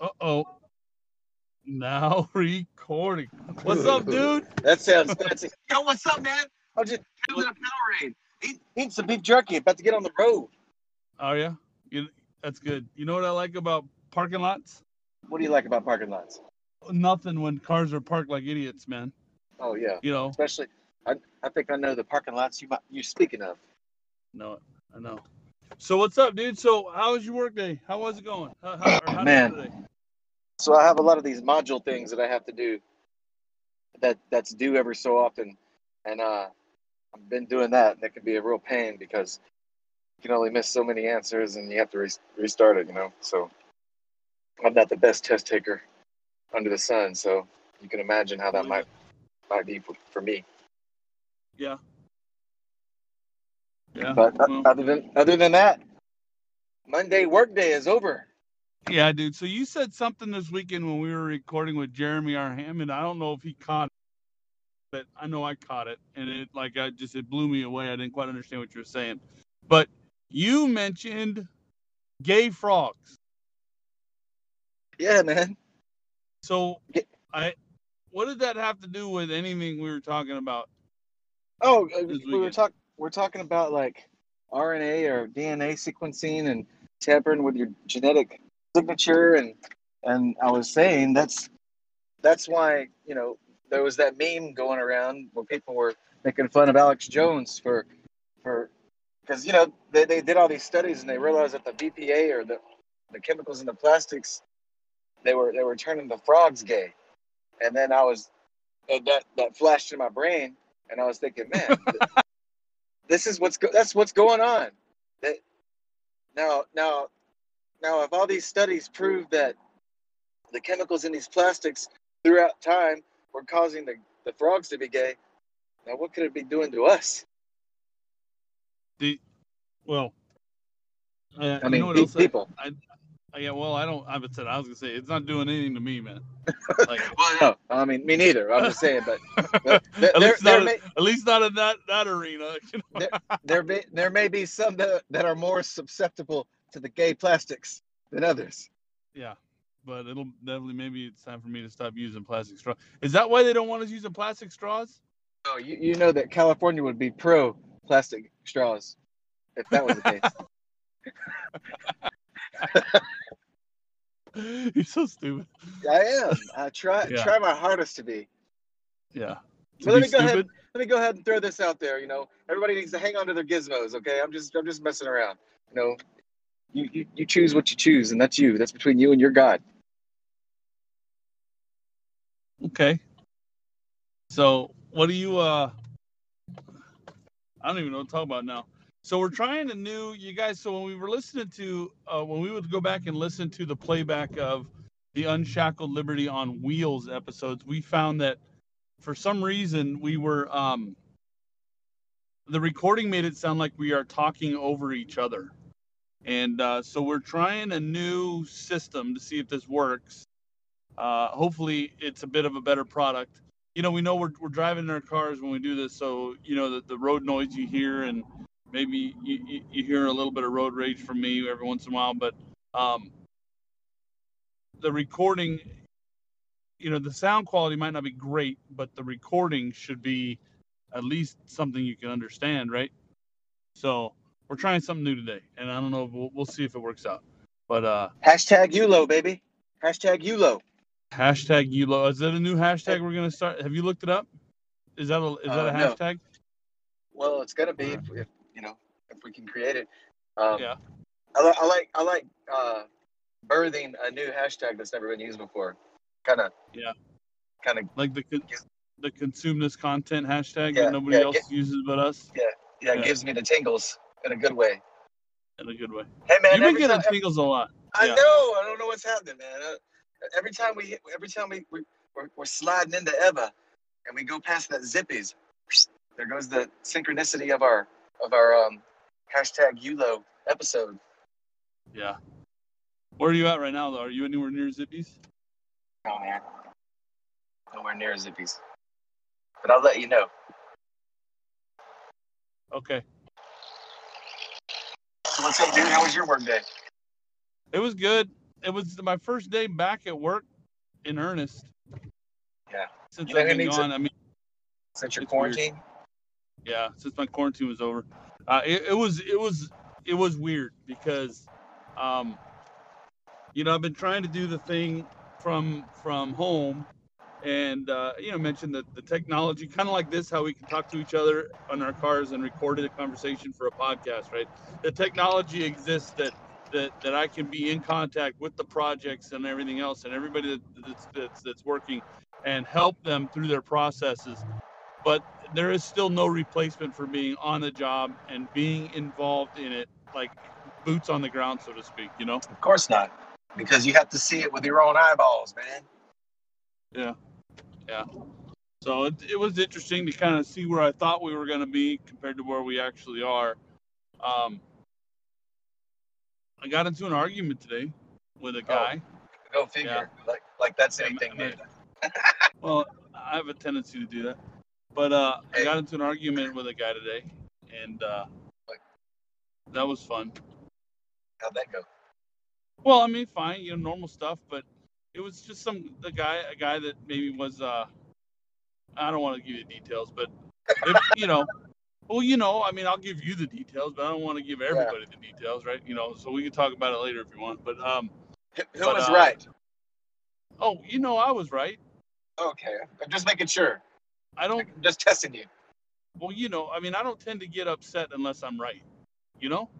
Uh-oh. Now recording. What's up, dude? That sounds fancy. Yo, what's up, man? I was just peddling a Powerade. Eat some beef jerky. About to get on the road. Oh, yeah? That's good. You know what I like about parking lots? What do you like about parking lots? Nothing when cars are parked like idiots, man. Oh, yeah. You know? Especially, I think I know the parking lots you're speaking of. No, I know. So what's up, dude? So how was your work day? How was it going? How man. Today? So I have a lot of these module things that I have to do that's due every so often. And I've been doing that, and it can be a real pain because you can only miss so many answers, and you have to restart it, you know. So I'm not the best test taker under the sun, so you can imagine how that might be for me. Yeah. Yeah. But other than that, Monday workday is over. Yeah, dude. So you said something this weekend when we were recording with Jeremy R. Hammond. I don't know if he caught it, but I know I caught it, and it blew me away. I didn't quite understand what you were saying, but you mentioned gay frogs. Yeah, man. So what did that have to do with anything we were talking about? Oh, we're talking about like RNA or DNA sequencing and tampering with your genetic signature, and I was saying that's why, you know, there was that meme going around where people were making fun of Alex Jones for because, you know, they did all these studies and they realized that the BPA or the chemicals in the plastics, they were turning the frogs gay. And then that flashed in my brain, and I was thinking, man, this is that's what's going on. Now, if all these studies prove that the chemicals in these plastics throughout time were causing the frogs to be gay, now what could it be doing to us? I mean, you know what else people. I would say, I was gonna say it's not doing anything to me, man. Like, well, no, I mean, me neither. I'm just saying, but at least not in that arena. You know? there may be some that are more susceptible to the gay plastics than others. Yeah, but it'll definitely maybe it's time for me to stop using plastic straws. Is that why they don't want us using plastic straws? Oh, you know that California would be pro plastic straws if that was the case. You're so stupid. I am. I try my hardest to be. Yeah. Let me go ahead and throw this out there. You know, everybody needs to hang on to their gizmos. Okay, I'm just messing around. You know, you choose what you choose, and that's you. That's between you and your God. Okay. So what do you? I don't even know what to talk about now. So we're trying a new, you guys, so when we were listening to, when we would go back and listen to the playback of the Unshackled Liberty on Wheels episodes, we found that for some reason we were, the recording made it sound like we are talking over each other. And so we're trying a new system to see if this works. Hopefully it's a bit of a better product. You know, we know we're driving in our cars when we do this, so, you know, the road noise you hear and maybe you hear a little bit of road rage from me every once in a while, but the recording, you know, the sound quality might not be great, but the recording should be at least something you can understand, right? So we're trying something new today, and I don't know, we'll see if it works out. But hashtag ULO, baby. Hashtag ULO. Hashtag ULO. Is that a new hashtag we're going to start? Have you looked it up? Is that a hashtag? No. Well, it's going to be if you know, if we can create it. I like birthing a new hashtag that's never been used before. Kind of like the consume this content hashtag that nobody else uses but us. Yeah, it gives me the tingles in a good way. In a good way. Hey man, you've been getting tingles a lot. I know. I don't know what's happening, man. Every time we're sliding into Eva, and we go past that Zippies, there goes the synchronicity of our hashtag ULO episode. Yeah. Where are you at right now, though? Are you anywhere near Zippies? Oh, man. Nowhere near Zippies. But I'll let you know. Okay. So what's up, dude? How was your work day? It was good. it was my first day back at work in earnest. Yeah. Since I've been gone, I mean. Since your quarantine? Weird. Yeah, since my quarantine was over. It was weird because, you know, I've been trying to do the thing from home, and you know, mention the technology, kind of like this, how we can talk to each other on our cars and recorded a conversation for a podcast, right? The technology exists that I can be in contact with the projects and everything else, and everybody that's working, and help them through their processes. But there is still no replacement for being on the job and being involved in it, like boots on the ground, so to speak, you know? Of course not, because you have to see it with your own eyeballs, man. Yeah, yeah. So it was interesting to kind of see where I thought we were going to be compared to where we actually are. I got into an argument today with a guy. Oh, go figure. Yeah. Like that's anything new. Well, I have a tendency to do that. But I got into an argument with a guy today, and that was fun. How'd that go? Well, I mean, fine, you know, normal stuff, but it was just a guy that maybe was, I don't want to give you details, but, if, you know, well, you know, I mean, I'll give you the details, but I don't want to give everybody the details, right? You know, so we can talk about it later if you want, but. Who was right? Oh, you know, I was right. Okay, I'm just making sure. I'm just testing you. Well, you know, I mean, I don't tend to get upset unless I'm right. You know?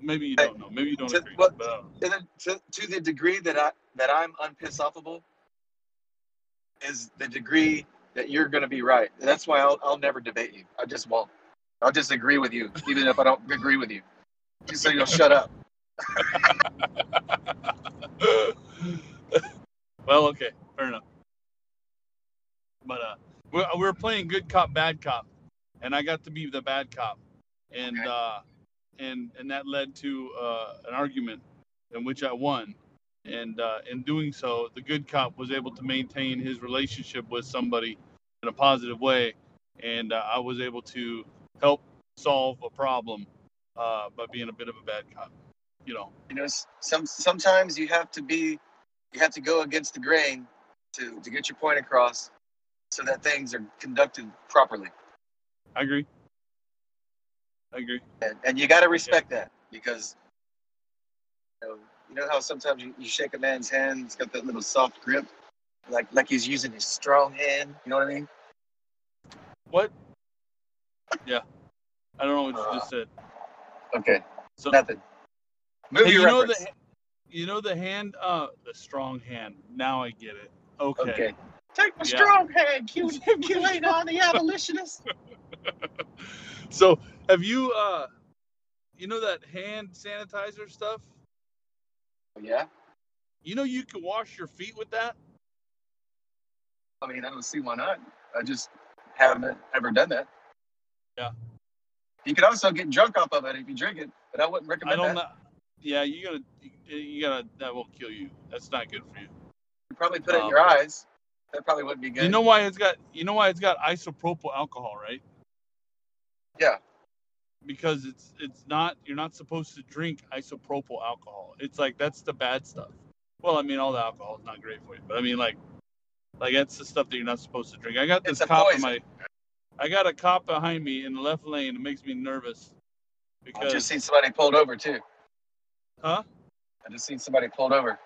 Maybe you don't know. Maybe you don't agree. Well, but to the degree that I'm unpiss-offable is the degree that you're going to be right. And that's why I'll never debate you. I just won't. I'll just agree with you, even if I don't agree with you. Just so you'll shut up. Well, okay. Fair enough. But we're playing good cop, bad cop, and I got to be the bad cop, and okay. and that led to an argument in which I won, and in doing so, the good cop was able to maintain his relationship with somebody in a positive way, and I was able to help solve a problem by being a bit of a bad cop, you know. You know, sometimes you have to go against the grain to get your point across, so that things are conducted properly. I agree. And you got to respect that, because you know how sometimes you shake a man's hand, it's got that little soft grip, like he's using his strong hand. You know what I mean? What? Yeah. I don't know what you just said. Okay. So, nothing. Movie hey, reference. You know the hand, the strong hand. Now I get it. Okay. Take my strong hand, you ain't on the abolitionist. So, have you, you know that hand sanitizer stuff? Yeah. You know you can wash your feet with that? I mean, I don't see why not. I just haven't ever done that. Yeah. You could also get drunk off of it if you drink it, but I wouldn't recommend that. Yeah, you gotta. That will kill you. That's not good for you. You probably put it in your eyes. That probably wouldn't be good. You know why it's got isopropyl alcohol, right? Yeah. Because you're not supposed to drink isopropyl alcohol. It's like, that's the bad stuff. Well, I mean, all the alcohol is not great for you, but I mean, like that's the stuff that you're not supposed to drink. I got a cop behind me in the left lane. It makes me nervous because I've just seen somebody pulled over too. Huh? I just seen somebody pulled over.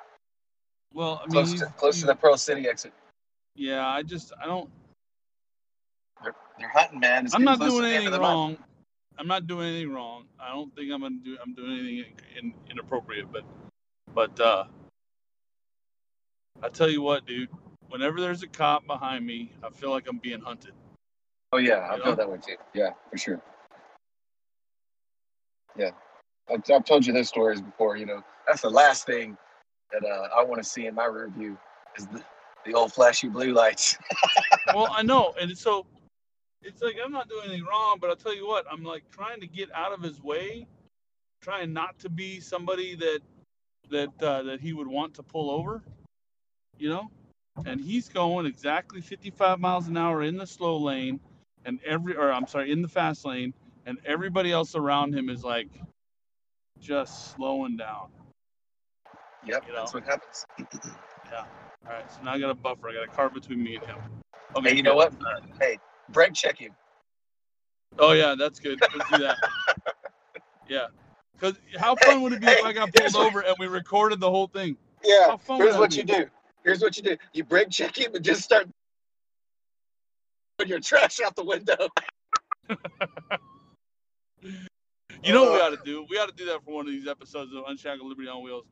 Well, I mean, close to the Pearl City exit. Yeah, I don't. They're hunting, man. I'm not doing anything wrong. I'm not doing anything wrong. I don't think I'm doing anything inappropriate, but I tell you what, dude. Whenever there's a cop behind me, I feel like I'm being hunted. Oh yeah, I feel that way too. Yeah, for sure. Yeah, I've told you those stories before. You know, that's the last thing that I want to see in my rearview is the old flashy blue lights. Well, I know. And so it's like, I'm not doing anything wrong, but I'll tell you what, I'm like trying to get out of his way, trying not to be somebody that he would want to pull over, you know, and he's going exactly 55 miles an hour in the slow lane in the fast lane. And everybody else around him is like, just slowing down. Yep, you know? That's what happens. Yeah. All right, so now I got a buffer. I got a car between me and him. Okay, hey, you know what? Hey, Brent, check you. Oh, yeah, that's good. Let's do that. Yeah. Because how fun would it be if I got pulled over and we recorded the whole thing? Yeah, how fun here's what you do. Here's what you do. You brake check him and just start putting your trash out the window. You know what we ought to do? We ought to do that for one of these episodes of Unshackled Liberty on Wheels.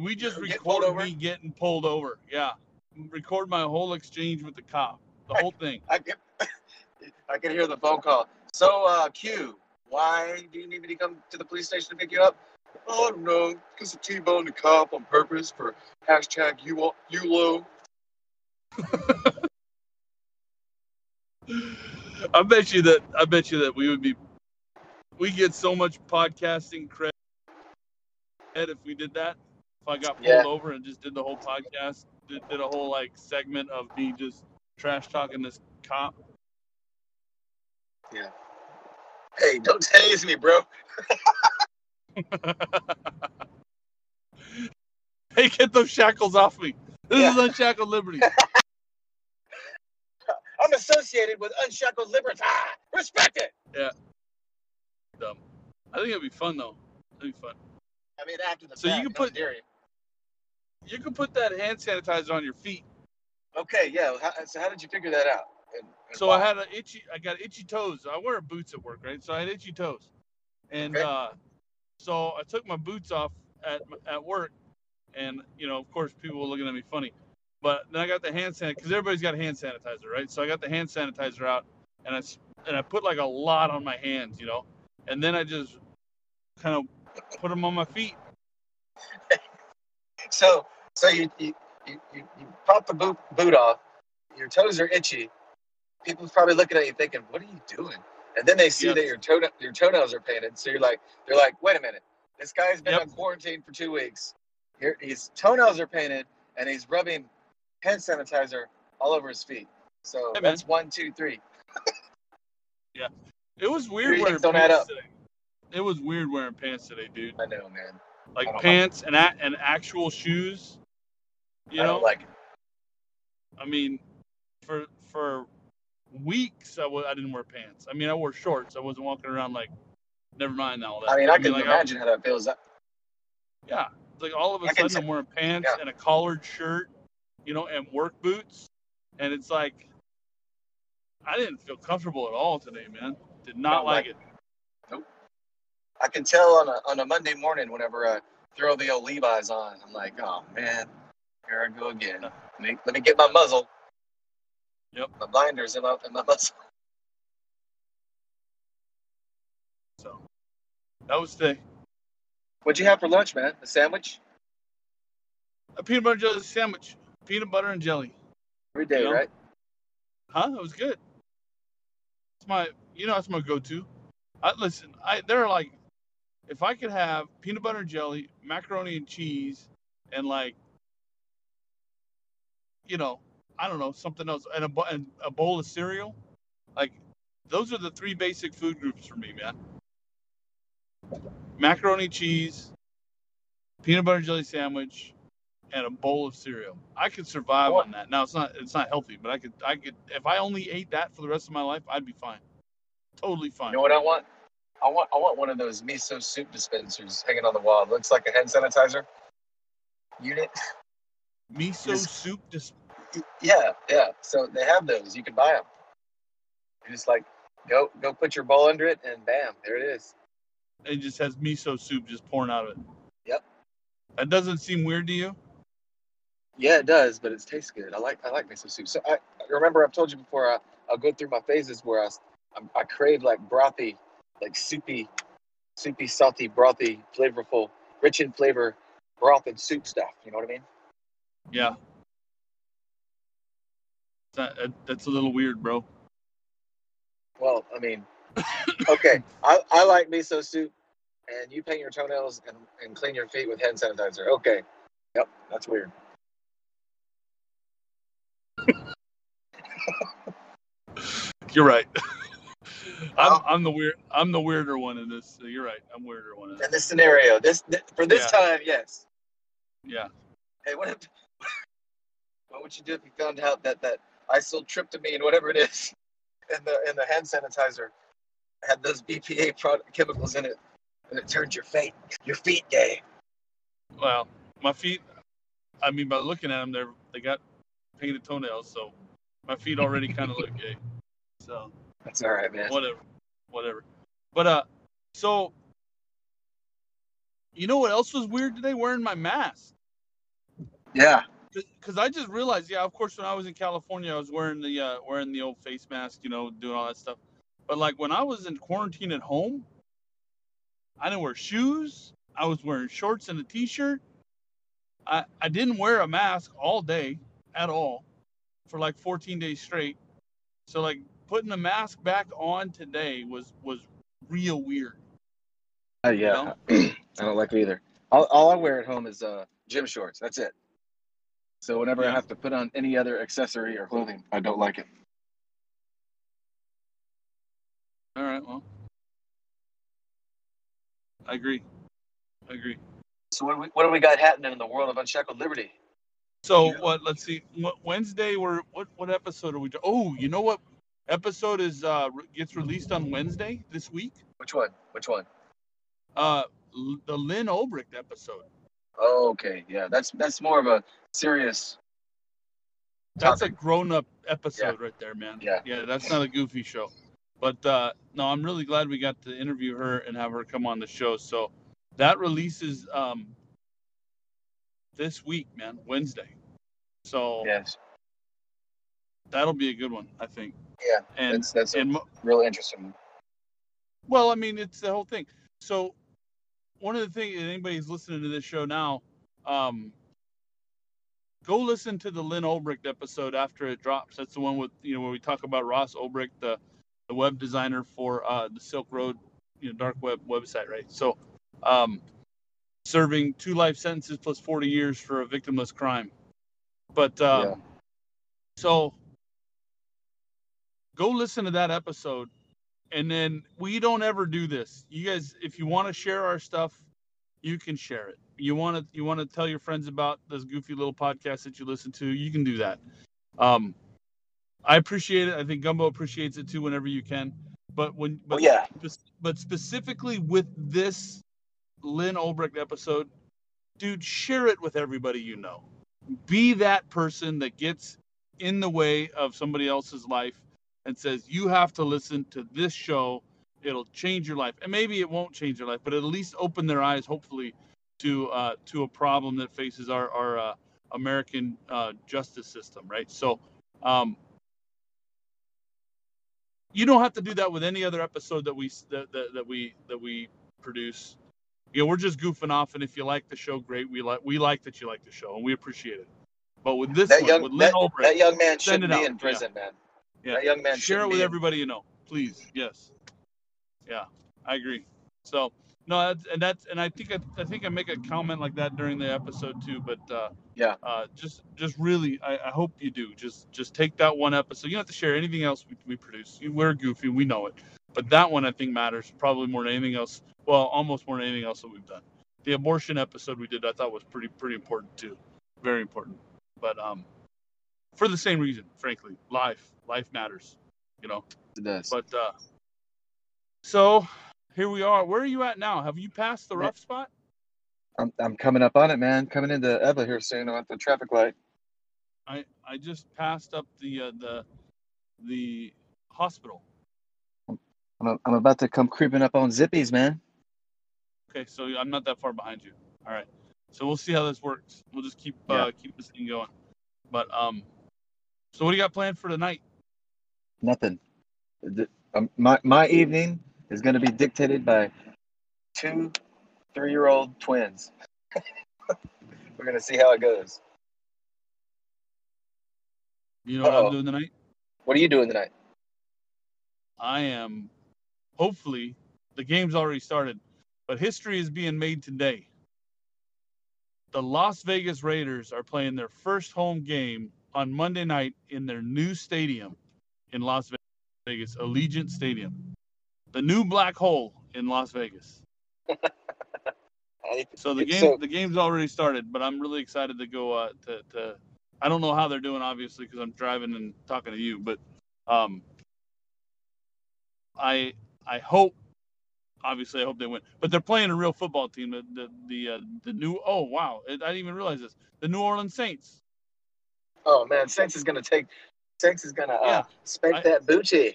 We just record me getting pulled over. Yeah. Record my whole exchange with the cop. The whole thing. I can hear the phone call. So, Q, why do you need me to come to the police station to pick you up? Oh, I don't know. Because I T-boned a cop on purpose for hashtag ULO. I bet you that we would be... We get so much podcasting credit if we did that. If I got pulled over and just did the whole podcast, did a whole like segment of me just trash talking this cop. Yeah. Hey, don't tase me, bro. Hey, get those shackles off me. This is Unshackled Liberty. I'm associated with Unshackled Liberty. Respect it. Yeah. Dumb. I think it'd be fun though. It'd be fun. I mean, after the fact, you can put that hand sanitizer on your feet. Okay, yeah. So how did you figure that out? So why? I got itchy toes. I wear boots at work, right? So I had itchy toes, and so I took my boots off at work, and you know, of course, people were looking at me funny. But then I got the hand sanitizer because everybody's got hand sanitizer, right? So I got the hand sanitizer out, and I put like a lot on my hands, you know, and then I just kind of put them on my feet. So you pop the boot off. Your toes are itchy. People's probably looking at you thinking, "What are you doing?" And then they see that your toenails are painted. So they're like, "Wait a minute, this guy's been on quarantine for 2 weeks. Here, his toenails are painted, and he's rubbing hand sanitizer all over his feet." So that's 1, 2, 3. Yeah, it was weird wearing pants today. It was weird wearing pants today, dude. I know, man. Like pants and actual shoes. You know, like it. I mean, for weeks I didn't wear pants. I mean, I wore shorts. I wasn't walking around like, never mind all that. I mean, I can imagine how that feels. Yeah, like all of a sudden I'm wearing pants and a collared shirt, you know, and work boots, and it's like I didn't feel comfortable at all today, man. Did not like it. Nope. I can tell on a Monday morning whenever I throw the old Levi's on, I'm like, oh man, here I go again. Let me get my muzzle. Yep. My blinders in my muzzle. So that was today. What'd you have for lunch, man? A sandwich? A peanut butter and jelly sandwich. Peanut butter and jelly. Every day, right? Huh? That was good. It's my go-to. There are like, if I could have peanut butter and jelly, macaroni and cheese, and like, you know, I don't know, something else, and a bowl of cereal. Like, those are the three basic food groups for me, man. Macaroni, cheese, peanut butter and jelly sandwich, and a bowl of cereal. I could survive on that. Now it's not healthy, but I could if I only ate that for the rest of my life, I'd be fine. Totally fine. You know what I want? I want one of those miso soup dispensers hanging on the wall. It looks like a hand sanitizer unit. Miso soup dispenser. Yeah. So they have those. You can buy them. You just like go put your bowl under it, and bam, there it is. It just has miso soup just pouring out of it. Yep. That doesn't seem weird to you? Yeah, it does, but it tastes good. I like miso soup. So I remember I've told you before. I'll go through my phases where I crave like brothy, like soupy, salty, brothy, flavorful, rich in flavor, broth and soup stuff. You know what I mean? Yeah. That's a little weird, bro. Well, I mean, okay. I like miso soup, and you paint your toenails and clean your feet with hand sanitizer. Okay. Yep, that's weird. You're right. I'm the weirder one in this. So you're right. I'm weirder one in this. In this scenario, this time, yes. Yeah. Hey, what would you do if you found out that isotryptamine, whatever it is, in the hand sanitizer had those BPA chemicals in it, and it turned your feet gay? Well, my feet. I mean, by looking at them, they got painted toenails, so my feet already kind of look gay. So. That's all right, man. Whatever. But, so, you know what else was weird today? Wearing my mask. Yeah. Because I just realized, yeah, of course, when I was in California, I was wearing the old face mask, you know, doing all that stuff. But, like, when I was in quarantine at home, I didn't wear shoes. I was wearing shorts and a T-shirt. I didn't wear a mask all day at all for, like, 14 days straight. So, like, putting the mask back on today was real weird. Yeah, you know? I don't like it either. All I wear at home is gym shorts. That's it. So whenever I have to put on any other accessory or clothing, I don't like it. All right, well, I agree. So what do we got happening in the world of Unshackled Liberty? So what? Let's see. Wednesday, what episode are we doing? Oh, you know what? Episode is gets released on Wednesday this week. Which one? The Lynn Ulbricht episode. Oh, okay. Yeah, that's more of a serious topic. That's a grown-up episode right there, man. Yeah. Yeah, that's not a goofy show. But no, I'm really glad we got to interview her and have her come on the show. So that releases this week, man, Wednesday. So yes. That'll be a good one, I think. Yeah, and that's really interesting. Well, I mean, it's the whole thing. So, one of the things, and anybody who's listening to this show now, go listen to the Lynn Ulbricht episode after it drops. That's the one with, you know, where we talk about Ross Ulbricht, the web designer for the Silk Road, you know, dark web website, right? So, serving 2 life sentences plus 40 years for a victimless crime. But so. Go listen to that episode, and then we don't ever do this. You guys, if you want to share our stuff, you can share it. You want to tell your friends about this goofy little podcast that you listen to, you can do that. I appreciate it. I think Gumbo appreciates it too whenever you can. But specifically with this Lynn Ulbricht episode, dude, share it with everybody you know. Be that person that gets in the way of somebody else's life and says, you have to listen to this show. It'll change your life. And maybe it won't change your life, but it'll at least open their eyes, hopefully, to a problem that faces our American justice system, right? So you don't have to do that with any other episode that we produce. You know, we're just goofing off, and if you like the show, great. We like that you like the show, and we appreciate it. But with this with Lynn Ulbricht, that young man shouldn't be in prison, man. Yeah. That young man. Share it with everybody you know, please. Yes. Yeah, I agree. So no, and I think I make a comment like that during the episode too. But just really, I hope you do. Just take that one episode. You don't have to share anything else we produce. We're goofy, we know it. But that one I think matters probably more than anything else. Well, almost more than anything else that we've done. The abortion episode we did, I thought was pretty important too, very important. But for the same reason, frankly, life matters, you know. It does. But so here we are. Where are you at now? Have you passed the rough spot? I'm coming up on it, man. Coming into Eva here soon. I'm at the traffic light. I just passed up the hospital. I'm about to come creeping up on Zippy's, man. Okay, so I'm not that far behind you. All right. So we'll see how this works. We'll just keep this thing going. But so what do you got planned for tonight? Nothing. My evening is going to be dictated by 2 3-year-old twins. We're going to see how it goes. You know what I'm doing tonight? What are you doing tonight? I am, hopefully, the game's already started, but history is being made today. The Las Vegas Raiders are playing their first home game on Monday night in their new stadium in Las Vegas, Allegiant Stadium. the new black hole in Las Vegas. So the game's already started, but I'm really excited to go to I don't know how they're doing, obviously, because I'm driving and talking to you, but I hope, obviously, I hope they win. But they're playing a real football team. The new I didn't even realize this. The New Orleans Saints. Oh man, Saints is gonna spank that booty.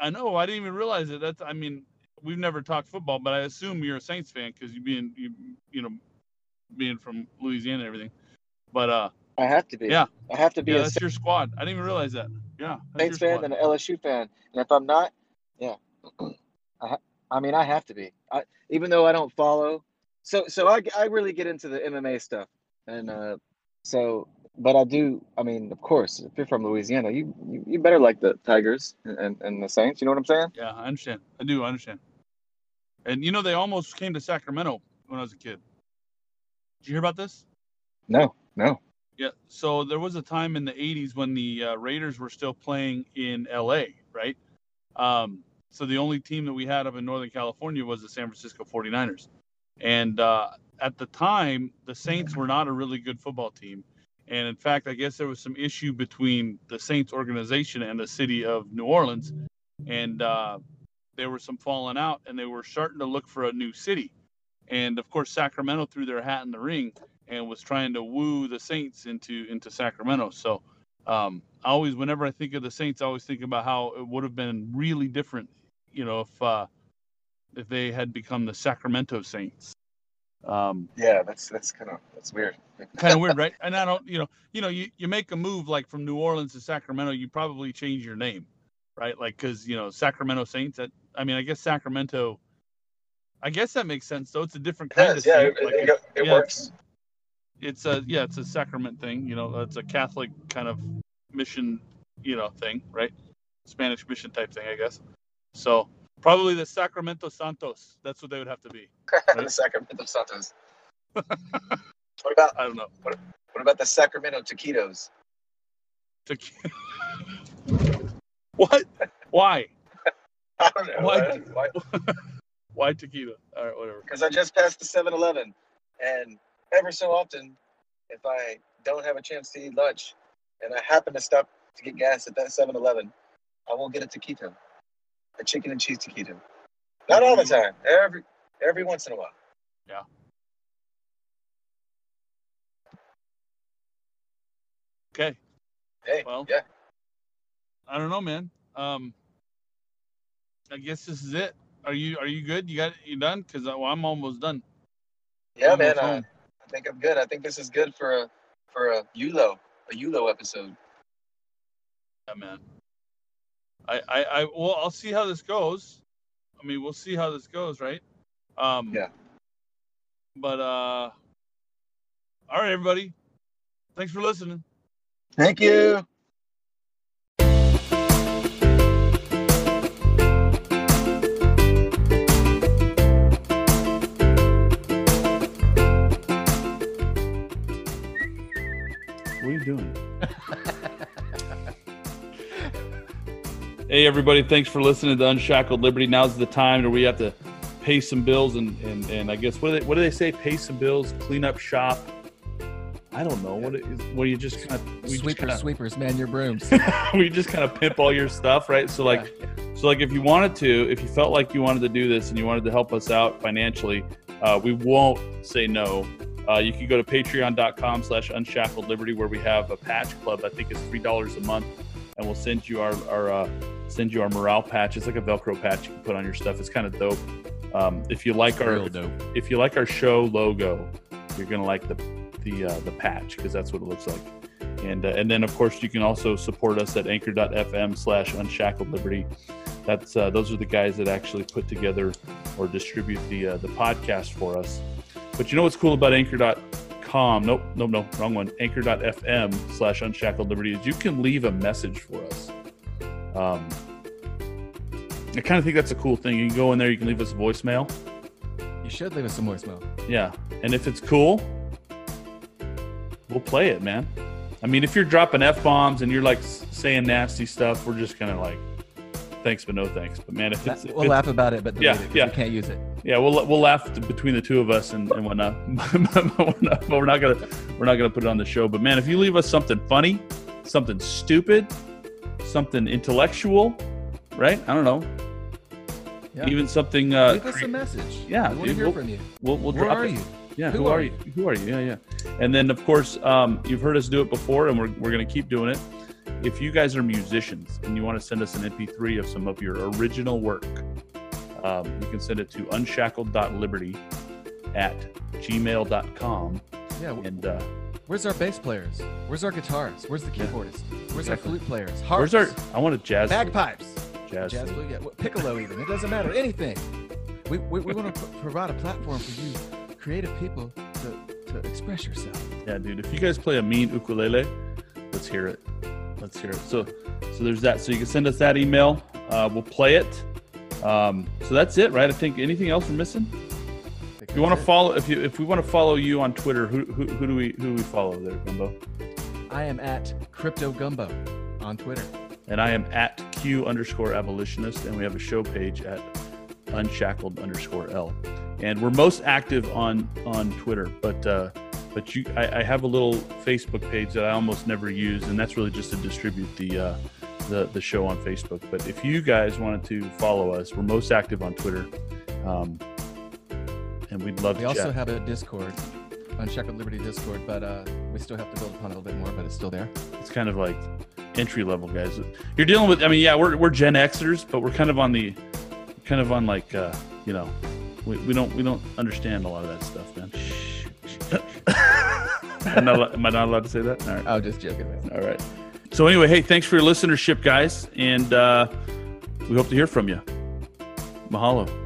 I know. I didn't even realize it. That's, I mean, we've never talked football, but I assume you're a Saints fan because you being from Louisiana and everything. But I have to be. Yeah, I have to be. Yeah, that's your squad. I didn't even realize that. Yeah, Saints fan and an LSU fan, and if I'm not, yeah, I mean, I have to be. Even though I don't follow, so I really get into the MMA stuff, and but I do. I mean, of course, if you're from Louisiana, you better like the Tigers and the Saints. You know what I'm saying? Yeah, I understand. I do. I understand. And you know, they almost came to Sacramento when I was a kid. Did you hear about this? No. Yeah, so there was a time in the 80s when the Raiders were still playing in L.A., right? So the only team that we had up in Northern California was the San Francisco 49ers. And at the time, the Saints were not a really good football team. And, in fact, I guess there was some issue between the Saints organization and the city of New Orleans. And there was some falling out, and they were starting to look for a new city. And, of course, Sacramento threw their hat in the ring and was trying to woo the Saints into Sacramento. So I always, whenever I think of the Saints, I always think about how it would have been really different, you know, if they had become the Sacramento Saints. Yeah, that's weird. Kind of weird, right? And I don't, you know, you make a move like from New Orleans to Sacramento, you probably change your name, right? Like, because, you know, Sacramento Saints. I guess Sacramento. I guess that makes sense though. It's a different kind of Saint. Yeah, it works. It's a sacrament thing, you know. It's a Catholic kind of mission, you know, thing, right? Spanish mission type thing, I guess. So probably the Sacramento Santos. That's what they would have to be. Right? The Sacramento Santos. What about? I don't know. What about the Sacramento Taquitos? What? Why? I don't know. Why? Why taquito? All right, whatever. Because I just passed the 7-Eleven, and ever so often, if I don't have a chance to eat lunch and I happen to stop to get gas at that 7-Eleven, I will get a taquito, a chicken and cheese taquito. Not all the time, every once in a while. Yeah. Okay. Hey, well, yeah. I don't know, man. I guess this is it. Are you good? You done? Because I'm almost done. Yeah, almost man. I think I'm good. I think this is good for a ULO episode. Yeah, man. I'll see how this goes. I mean, we'll see how this goes, right? Yeah. But all right, everybody. Thanks for listening. Thank you. Doing. Hey everybody, thanks for listening to Unshackled Liberty. Now's the time where we have to pay some bills and I guess what do they say? Pay some bills, clean up shop. I don't know what it is. Well, you just kind of sweepers, man, your brooms. We just kind of pimp all your stuff, right? So like, yeah. So like, if you wanted to, if you felt like you wanted to do this and you wanted to help us out financially, we won't say no. You can go to patreon.com/unshackledliberty where we have a patch club. I think it's $3 a month, and we'll send you our morale patch. It's like a Velcro patch you can put on your stuff. It's kind of dope. If you like if you like our show logo, you're gonna like the patch because that's what it looks like. And then of course you can also support us at anchor.fm/unshackledliberty. That's those are the guys that actually put together or distribute the podcast for us. But you know what's cool about anchor.com? Nope, wrong one. Anchor.fm/unshackledliberty is you can leave a message for us. I kind of think that's a cool thing. You can go in there, you can leave us a voicemail. You should leave us a voicemail. Yeah. And if it's cool, we'll play it, man. I mean, if you're dropping F-bombs and you're like saying nasty stuff, we're just kind of like, thanks, but no thanks. But man, if it's, we'll laugh about it, but delete it, 'cause we can't use it. Yeah, we'll laugh between the two of us and whatnot. But we're not gonna put it on the show. But man, if you leave us something funny, something stupid, something intellectual, right? I don't know. Yeah. Even something. Leave us a message. Yeah, we want to hear from you. We'll drop it. Where are you? Yeah, who are you? Who are you? Yeah. And then, of course, you've heard us do it before, and we're going to keep doing it. If you guys are musicians and you want to send us an MP3 of some of your original work, you can send it to unshackled.liberty@gmail.com. Yeah. And where's our bass players? Where's our guitarists? Where's the keyboardists? Where's our flute players? Harps? Where's our? I want a jazz. Bagpipes. Jazz flute. Yeah. Piccolo, even. It doesn't matter. Anything. We want to provide a platform for you creative people to express yourself. Yeah, dude. If you guys play a mean ukulele, let's hear it. Let's hear it. So there's that. So you can send us that email. We'll play it. So that's it, right? I think anything else we're missing? If you want to follow, if we want to follow you on Twitter, who do we follow there, Gumbo? I am at Crypto Gumbo on Twitter. And I am at Q_abolitionist, and we have a show page at Unshackled_L. And we're most active on Twitter, but I have a little Facebook page that I almost never use, and that's really just to distribute the show on Facebook. But if you guys wanted to follow us, we're most active on Twitter, and we'd love to chat. We also have a Discord, Unshackled Liberty Discord, but we still have to build upon it a little bit more, but it's still there. It's kind of like entry level, guys. You're dealing with, I mean, yeah, we're Gen Xers, but we're kind of on like, you know. We don't understand a lot of that stuff, man. Am I not allowed to say that? All right. I was just joking, man. All right. So anyway, hey, thanks for your listenership, guys, and we hope to hear from you. Mahalo.